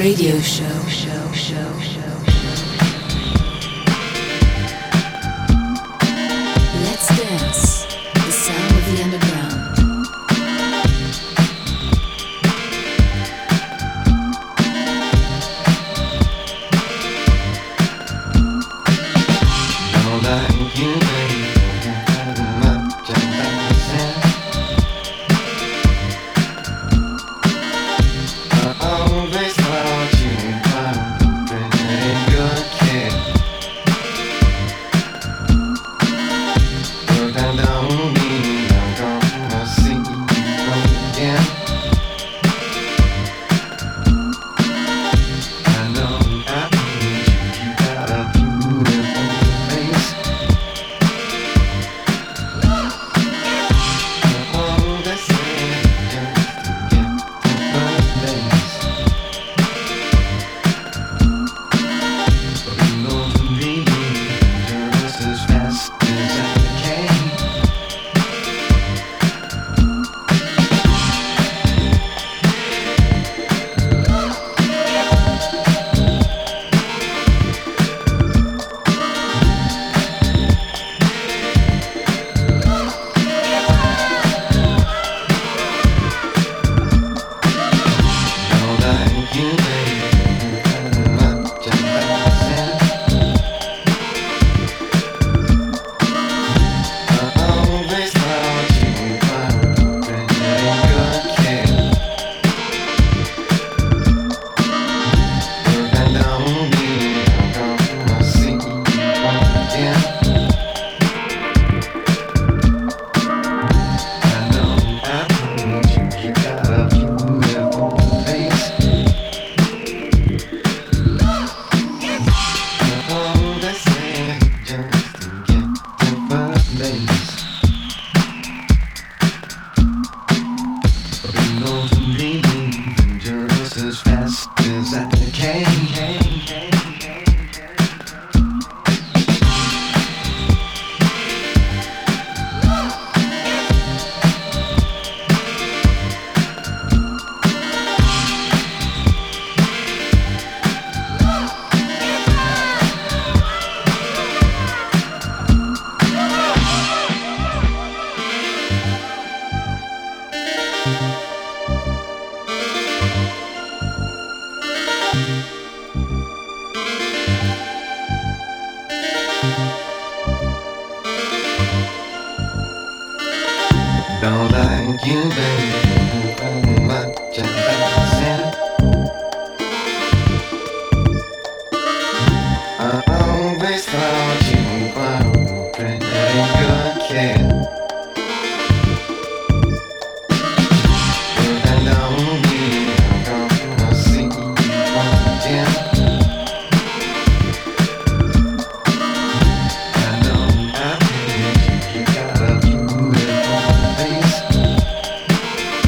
Radio show. Let's dance, the sound of the underground. All I can get out of my time by myself. I always thought you were pretty good kid, but I don't mean I'm gonna see you again. I know I need you, you got a beautiful face. I always said just to get to my place, but you know to me just as fast as I can. All I can get out of my time by myself. I always thought you were pretty good kid, but I don't mean I'm gonna see you again. I know I need you, you got a beautiful face. I always said just to get to my place, but you know to me just as fast as I can. Don't like you, baby, I'm much as I said. I always thought you were a pretty good kid, but I don't mean I'm gonna see you again. I know I need you, you got a beautiful face. I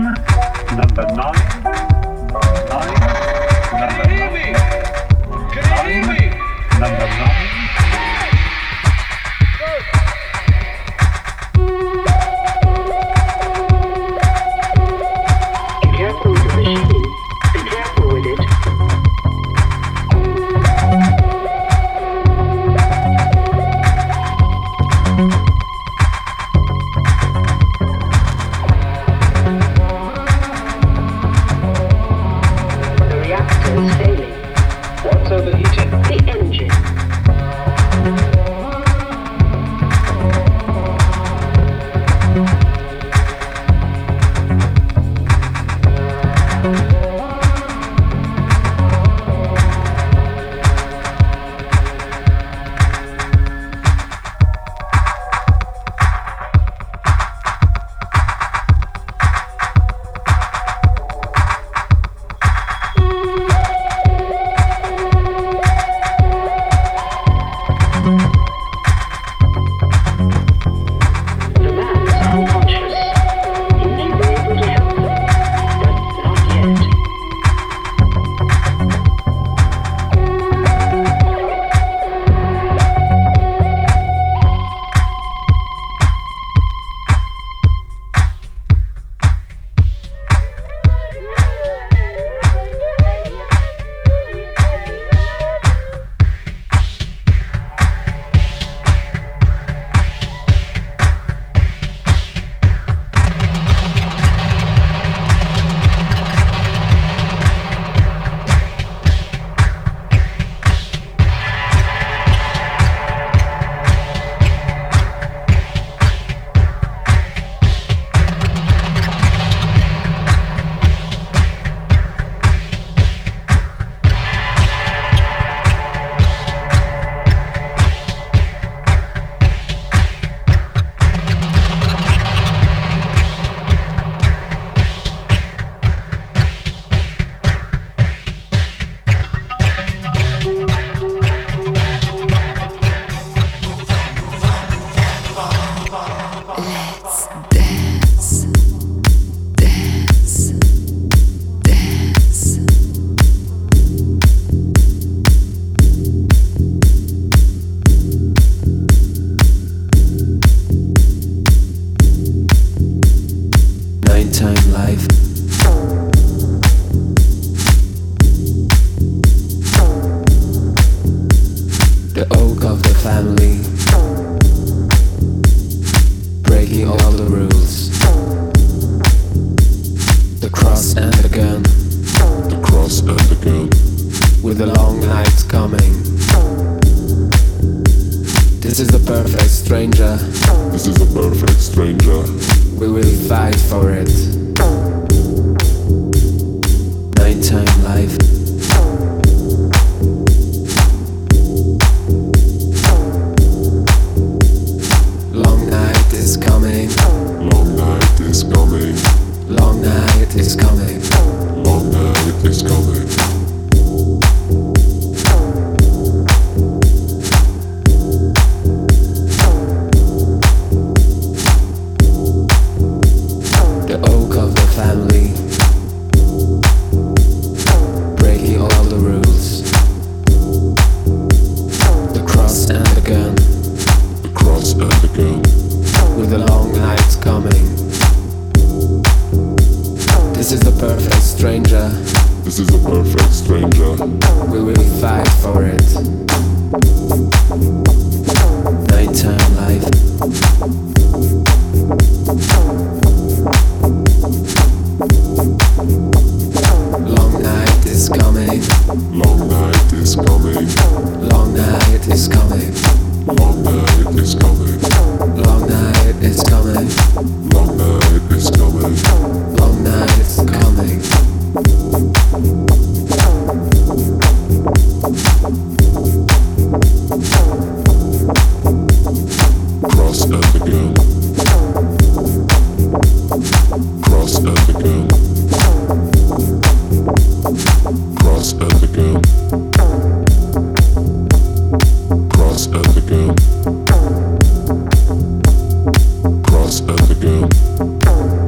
Number nine.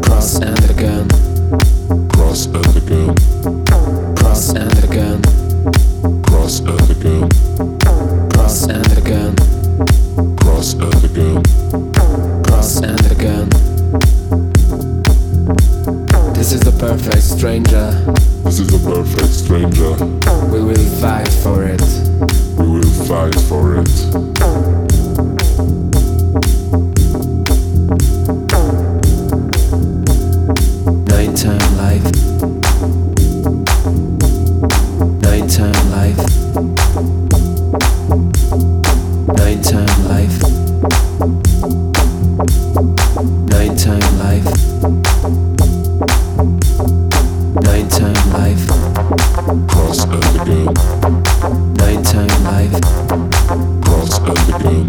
Cross and the gun. This is the perfect stranger. This is the perfect stranger. We will fight for it. We will fight for it. Cross and again. Nighttime life. Cross and again.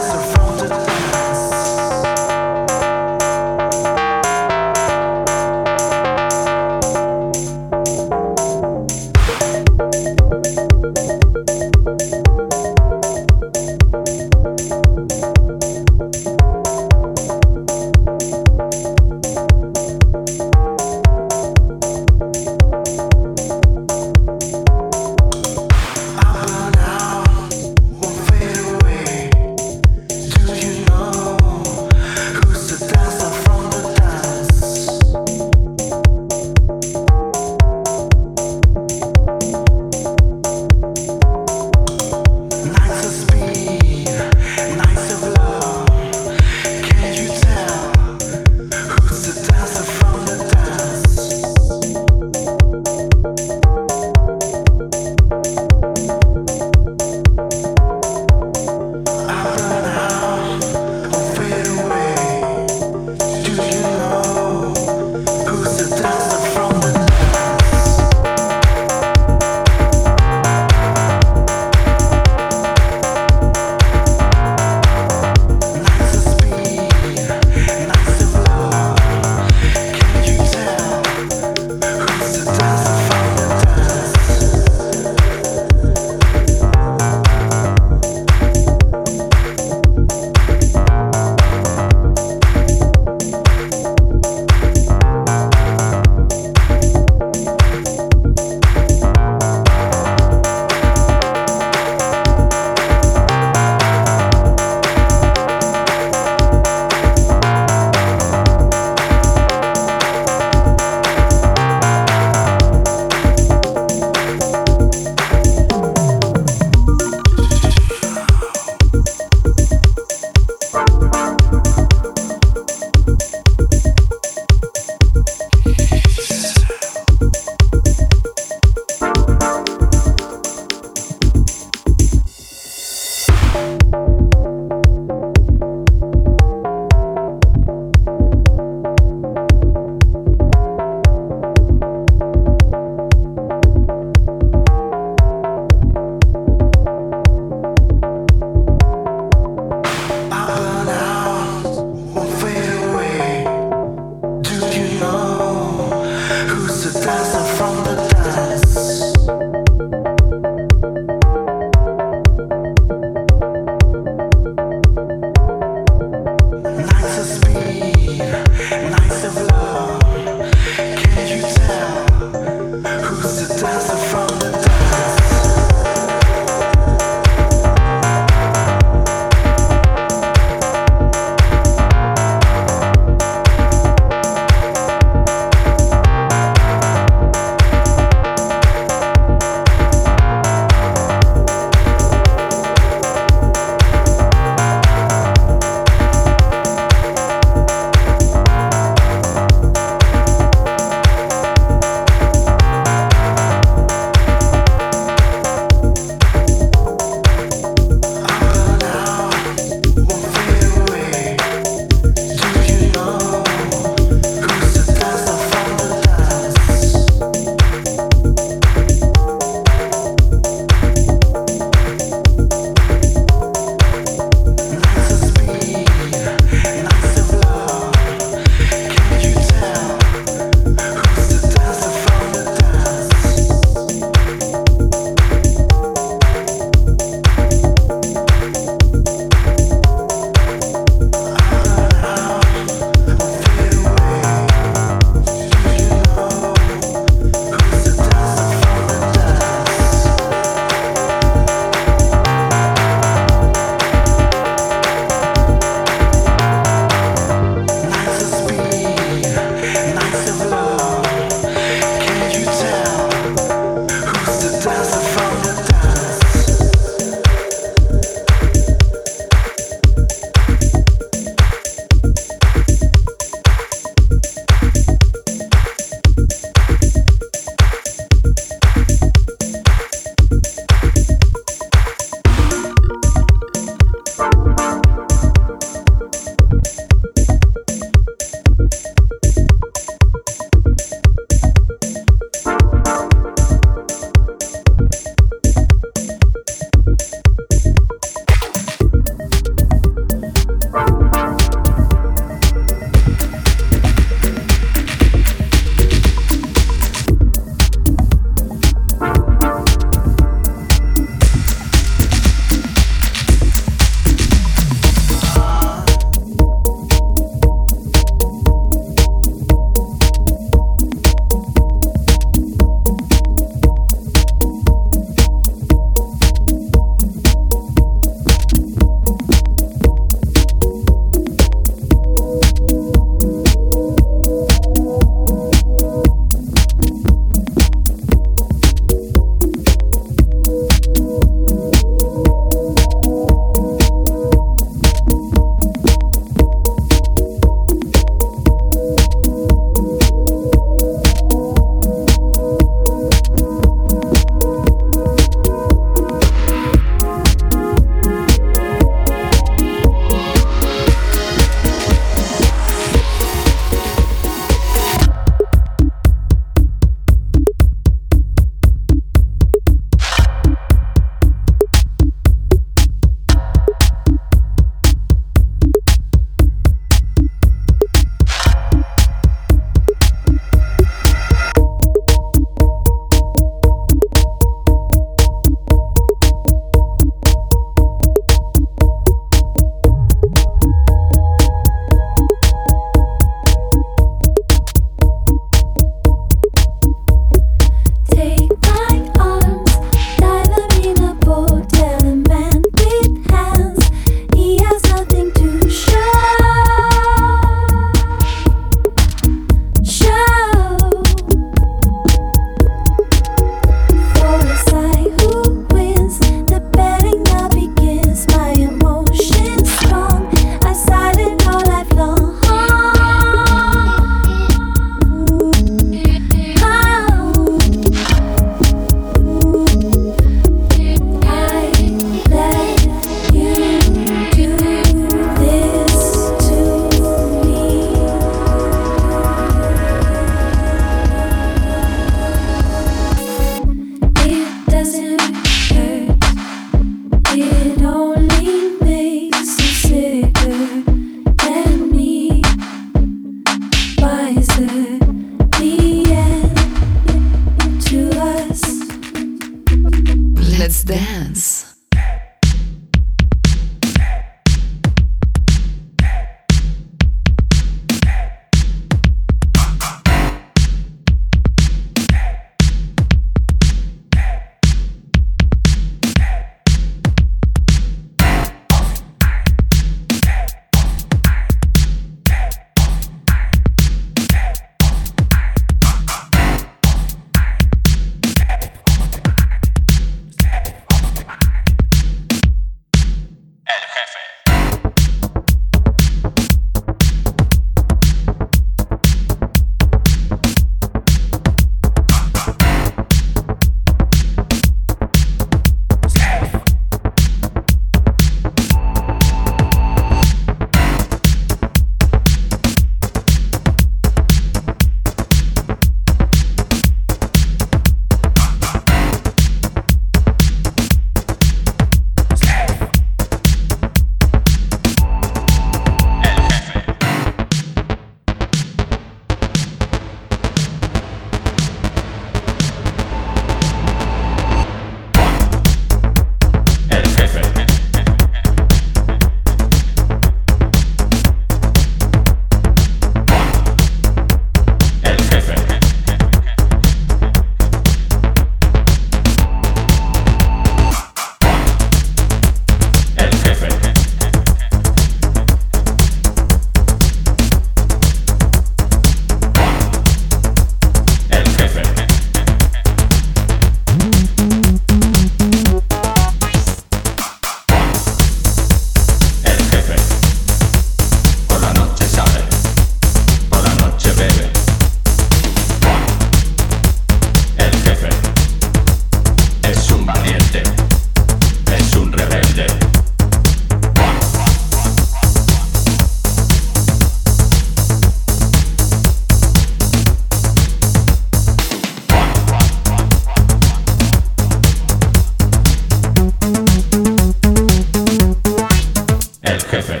El jefe,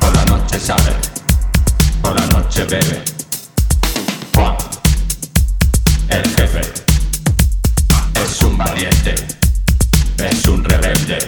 por la noche sale, por la noche bebe. Juan, el jefe, es un valiente, es un rebelde.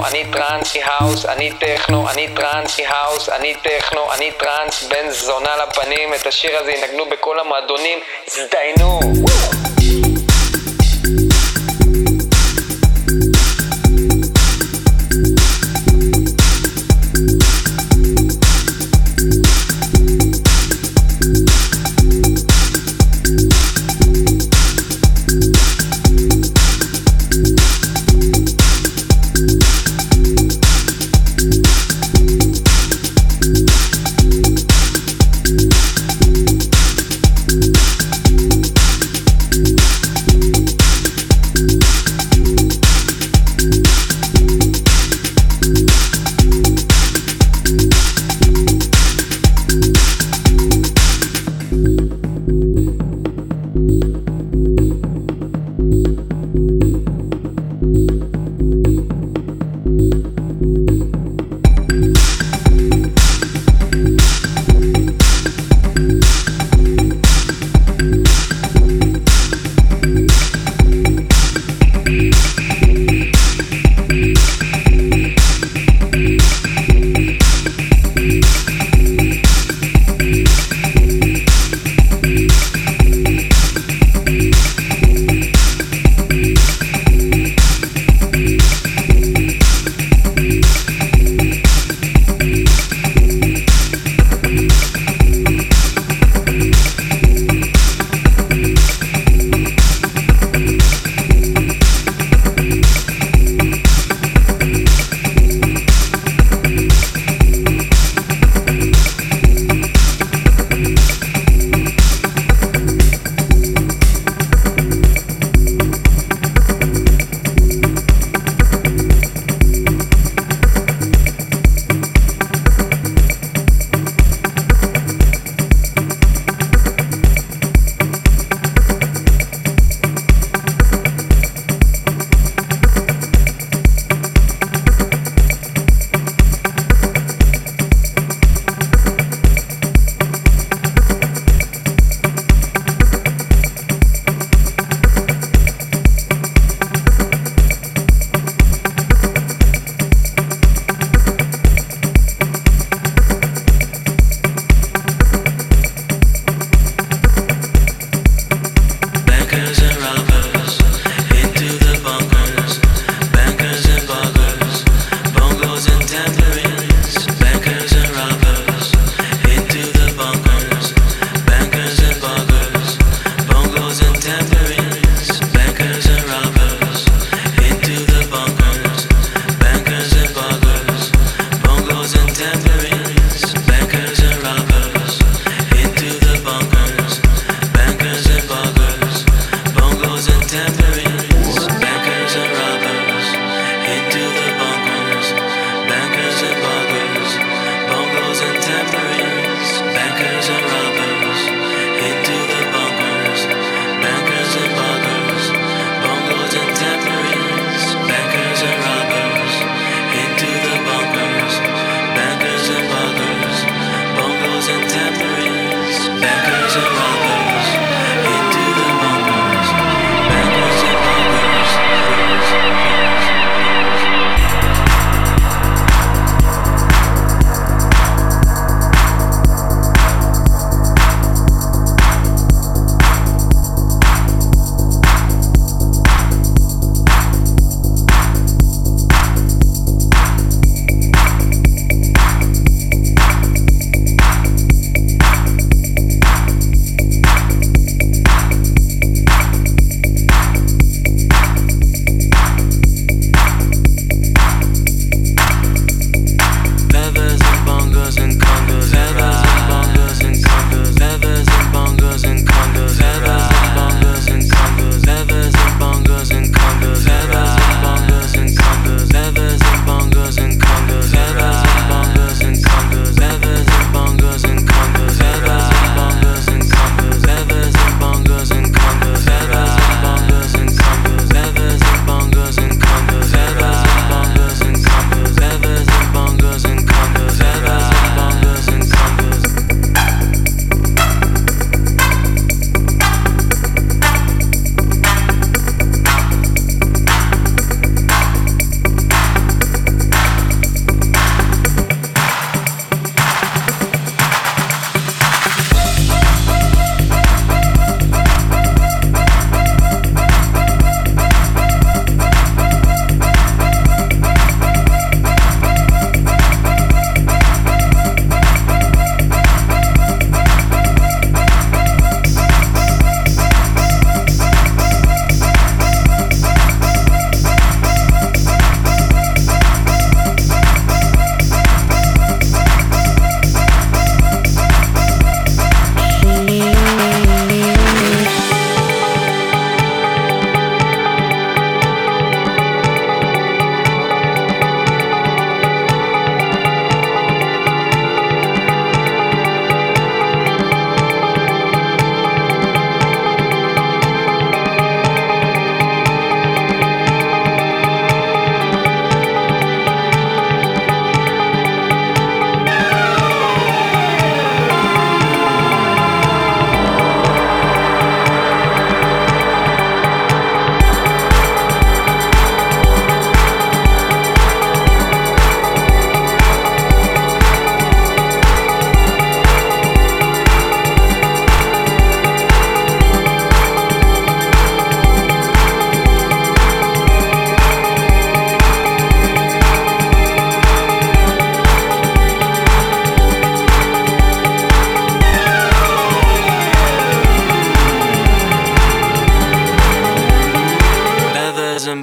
techno, אני טרנס, היא האוס, אני טכנו, אני טרנס, היא האוס, אני טכנו, אני טרנס, בן זונה לפנים, את השיר הזה ינגנו בכל המועדונים, זדיינו.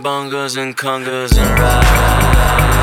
bongos and congas and ride.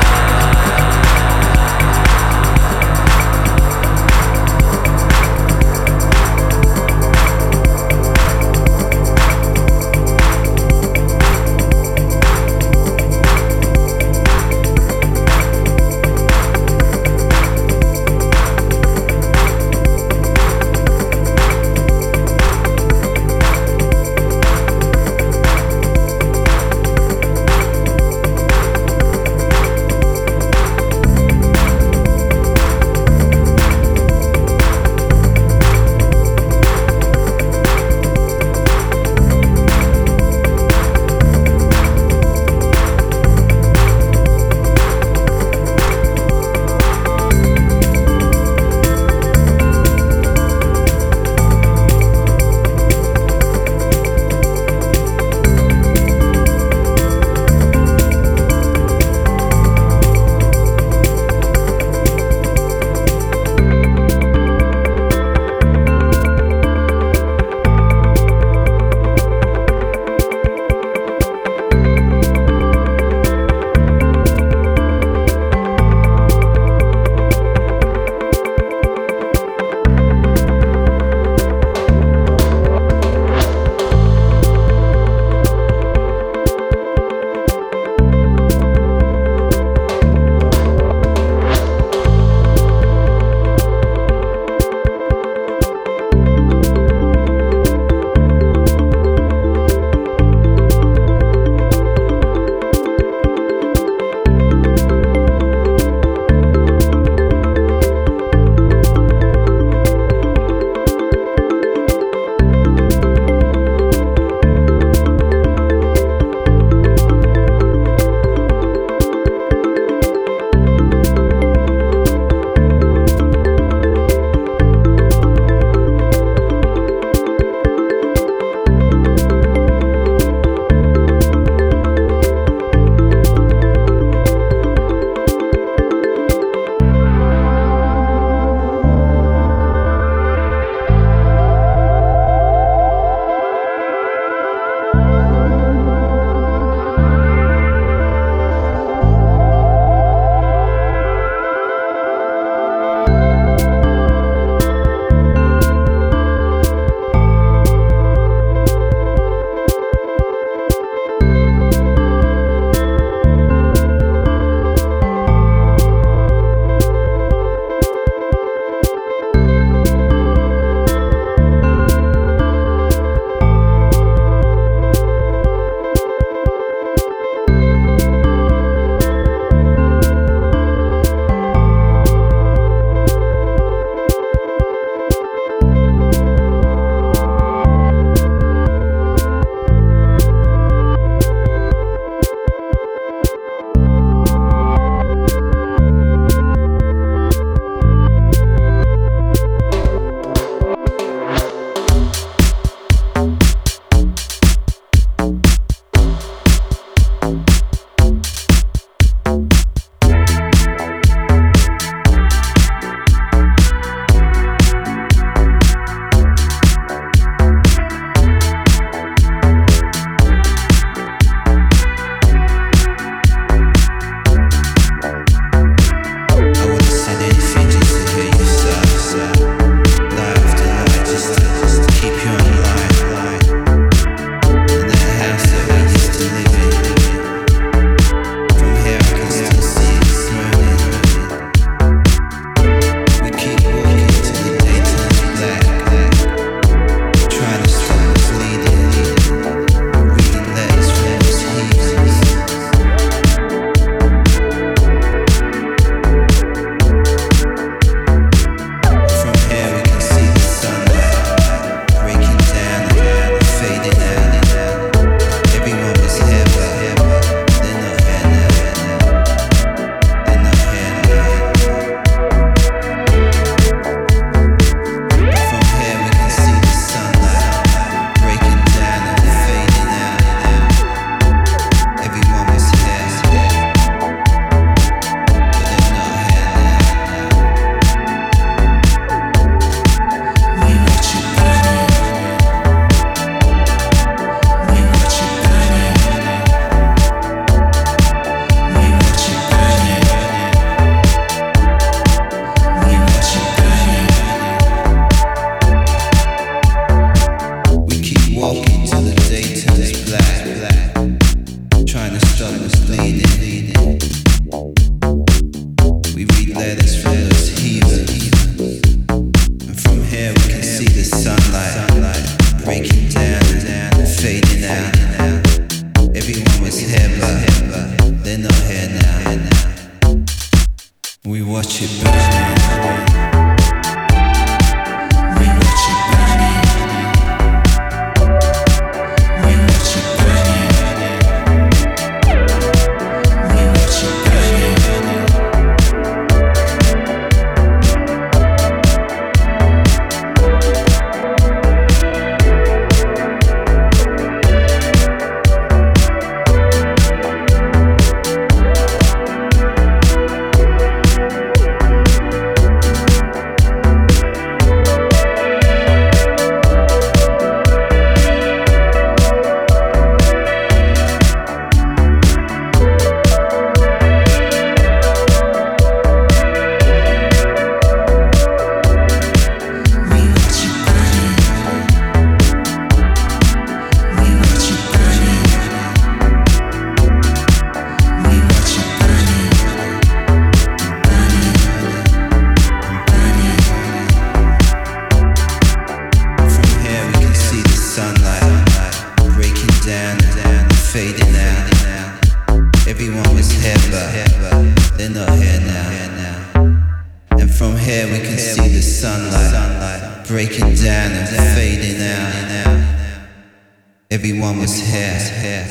Everyone was here.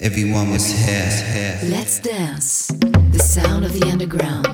Everyone was here. Let's dance. The sound of the underground.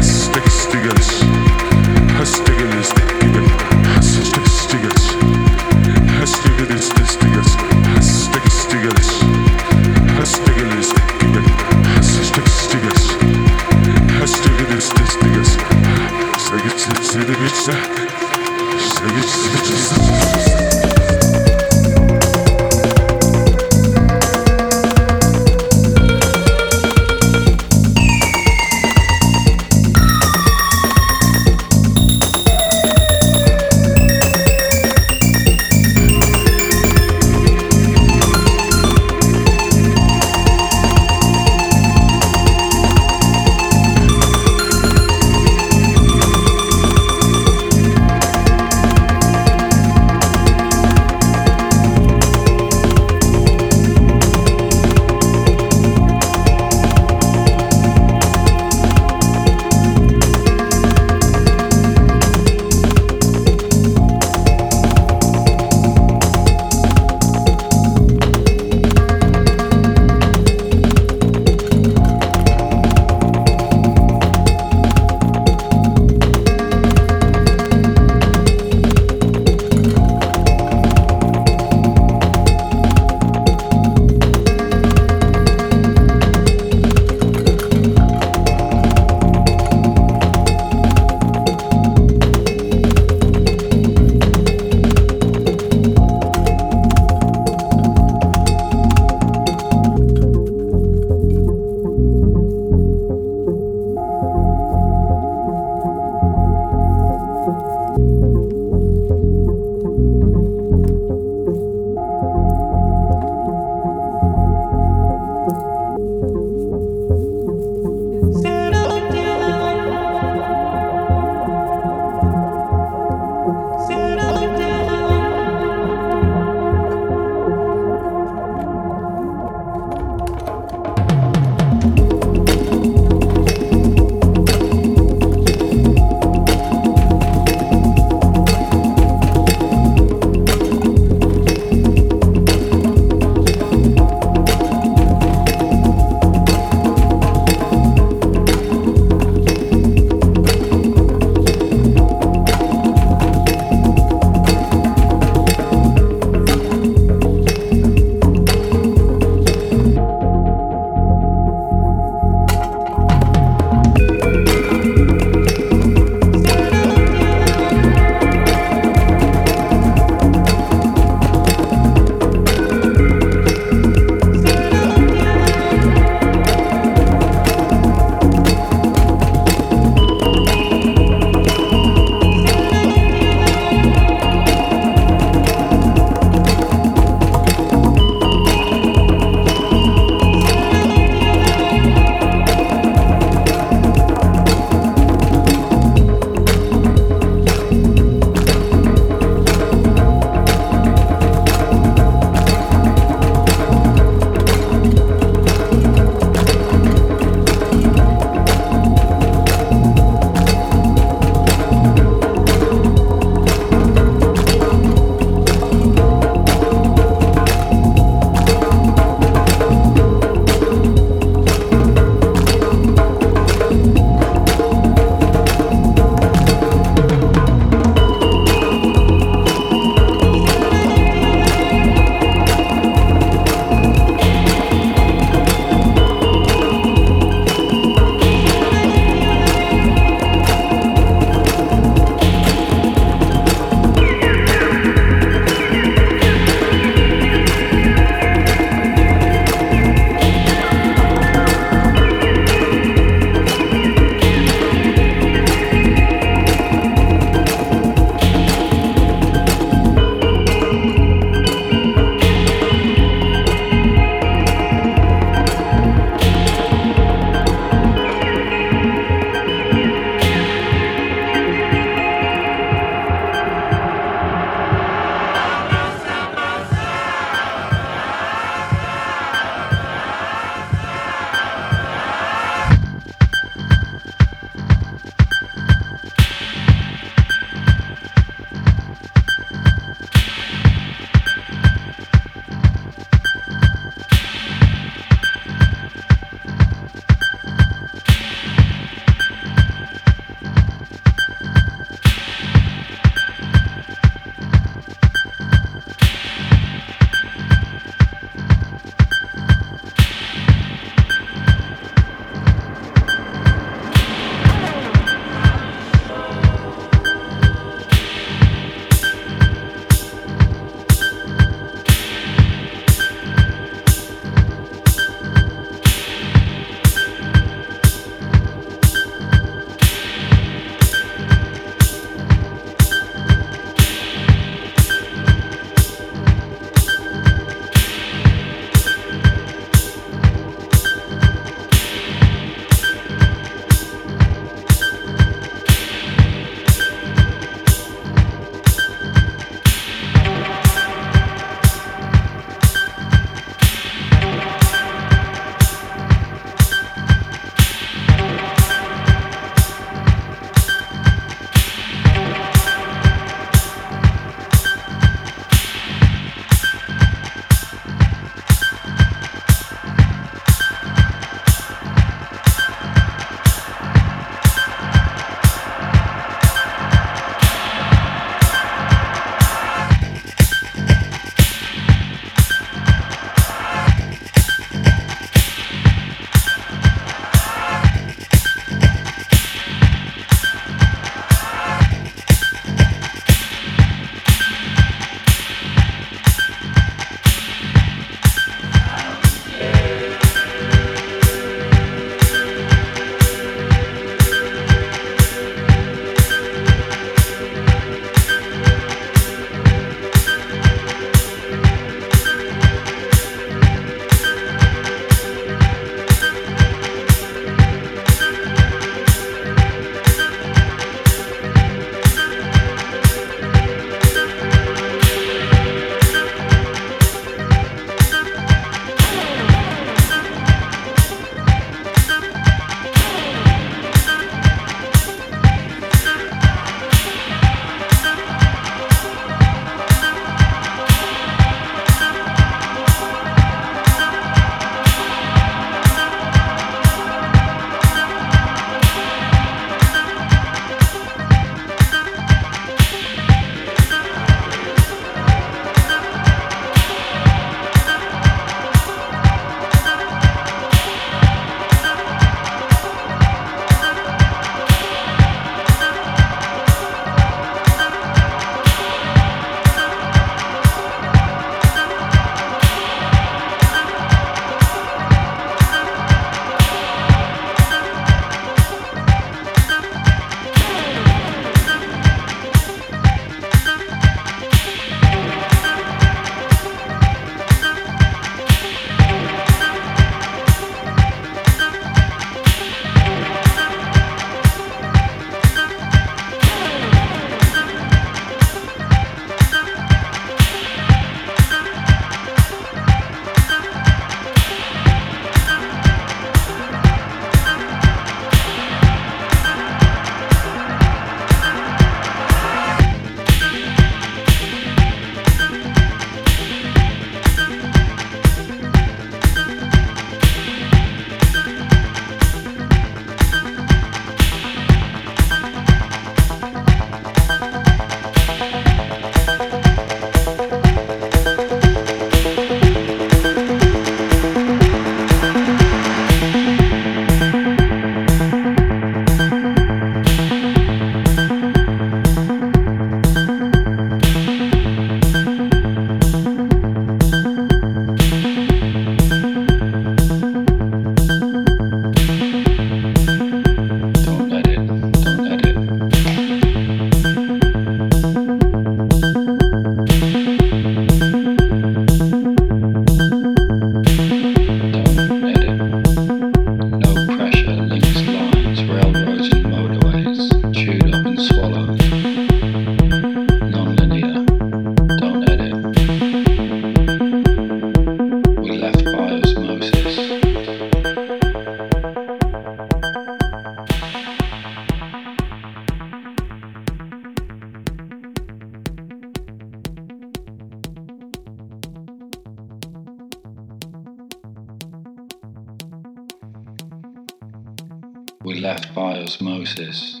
we left by osmosis.